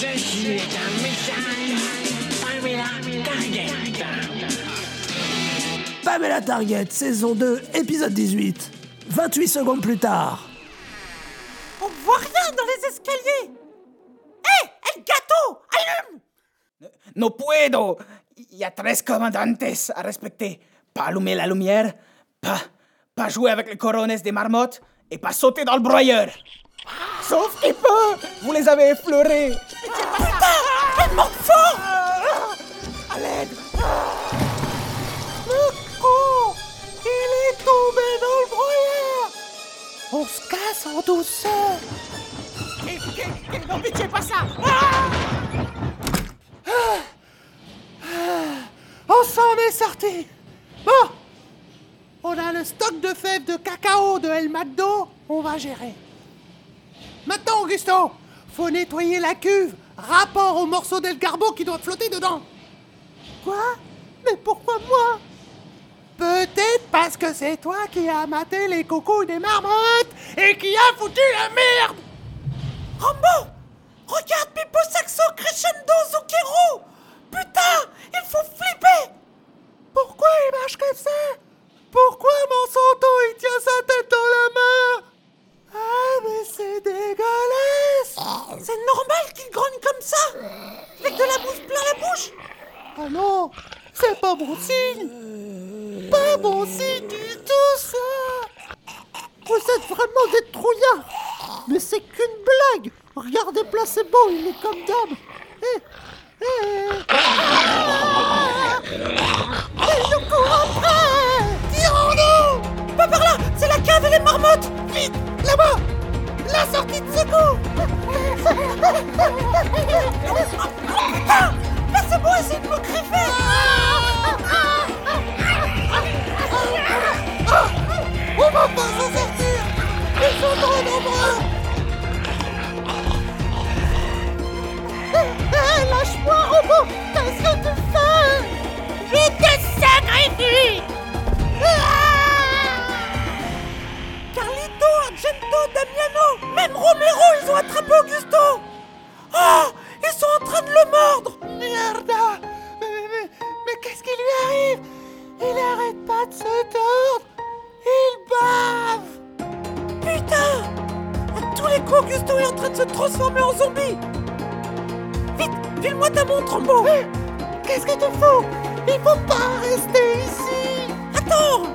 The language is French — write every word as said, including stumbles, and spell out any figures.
Ceci est un message Pamela Target. Pamela Target, saison deux, épisode dix-huit. vingt-huit secondes plus tard. On voit rien dans les escaliers. Hé, hey, el gato, allume. No puedo. Il y a treize comandantes à respecter. Pas allumer la lumière, pas, pas jouer avec les couronnes des marmottes et pas sauter dans le broyeur. Sauf qu'il peut, vous les avez effleurés. Putain, elle manque fort. À l'aide. Le con, il est tombé dans le broyeur. On se casse en douceur. Non, mais tu es pas ça. Ah ah, on s'en est sortis. Bon, on a le stock de fèves de cacao de El Magdo, on va gérer. Maintenant, Augustin, faut nettoyer la cuve, rapport au morceau d'El Garbo qui doit flotter dedans. Quoi ? Mais pourquoi moi ? Peut-être parce que c'est toi qui as maté les coucous des marmottes et qui a foutu la merde. Rambo, regarde Pipo Saxo Crescendo Zucchero. Putain, il faut flipper. Pourquoi il marche comme ça ? Pourquoi Monsanto il tient sa tête dans la main ? Ah, mais c'est dégueulasse ! C'est normal qu'il grogne comme ça ? Avec de la bouffe plein la bouche ? Ah non, c'est pas bon signe ! Pas bon signe du tout, ça ! Vous êtes vraiment des trouillards ! Mais c'est qu'une blague ! Regardez Placebo, il est comme d'hab ! Eh, eh. Ah, il nous court après ! Tirons-nous ! Pas par là ! C'est la cave et les marmottes ! Vite ! Là-bas ! La sortie de secours ! Oh putain ! Placebo essaie de me griffer ! On va pas s'en sortir ! Ils sont trop nombreux ! Hé, lâche-moi, Robot ! Qu'est-ce que tu fais ? Je te sacrifie ! Damiano, même Romero, ils ont attrapé Augusto. Ah, oh, ils sont en train de le mordre. Merde. Mais, mais, mais qu'est-ce qui lui arrive? Il arrête pas de se tordre. Il bave. Putain. À tous les coups, Augusto est en train de se transformer en zombie. Vite, file-moi ta montre, Rambo. Qu'est-ce que tu fous? Il faut pas rester ici. Attends.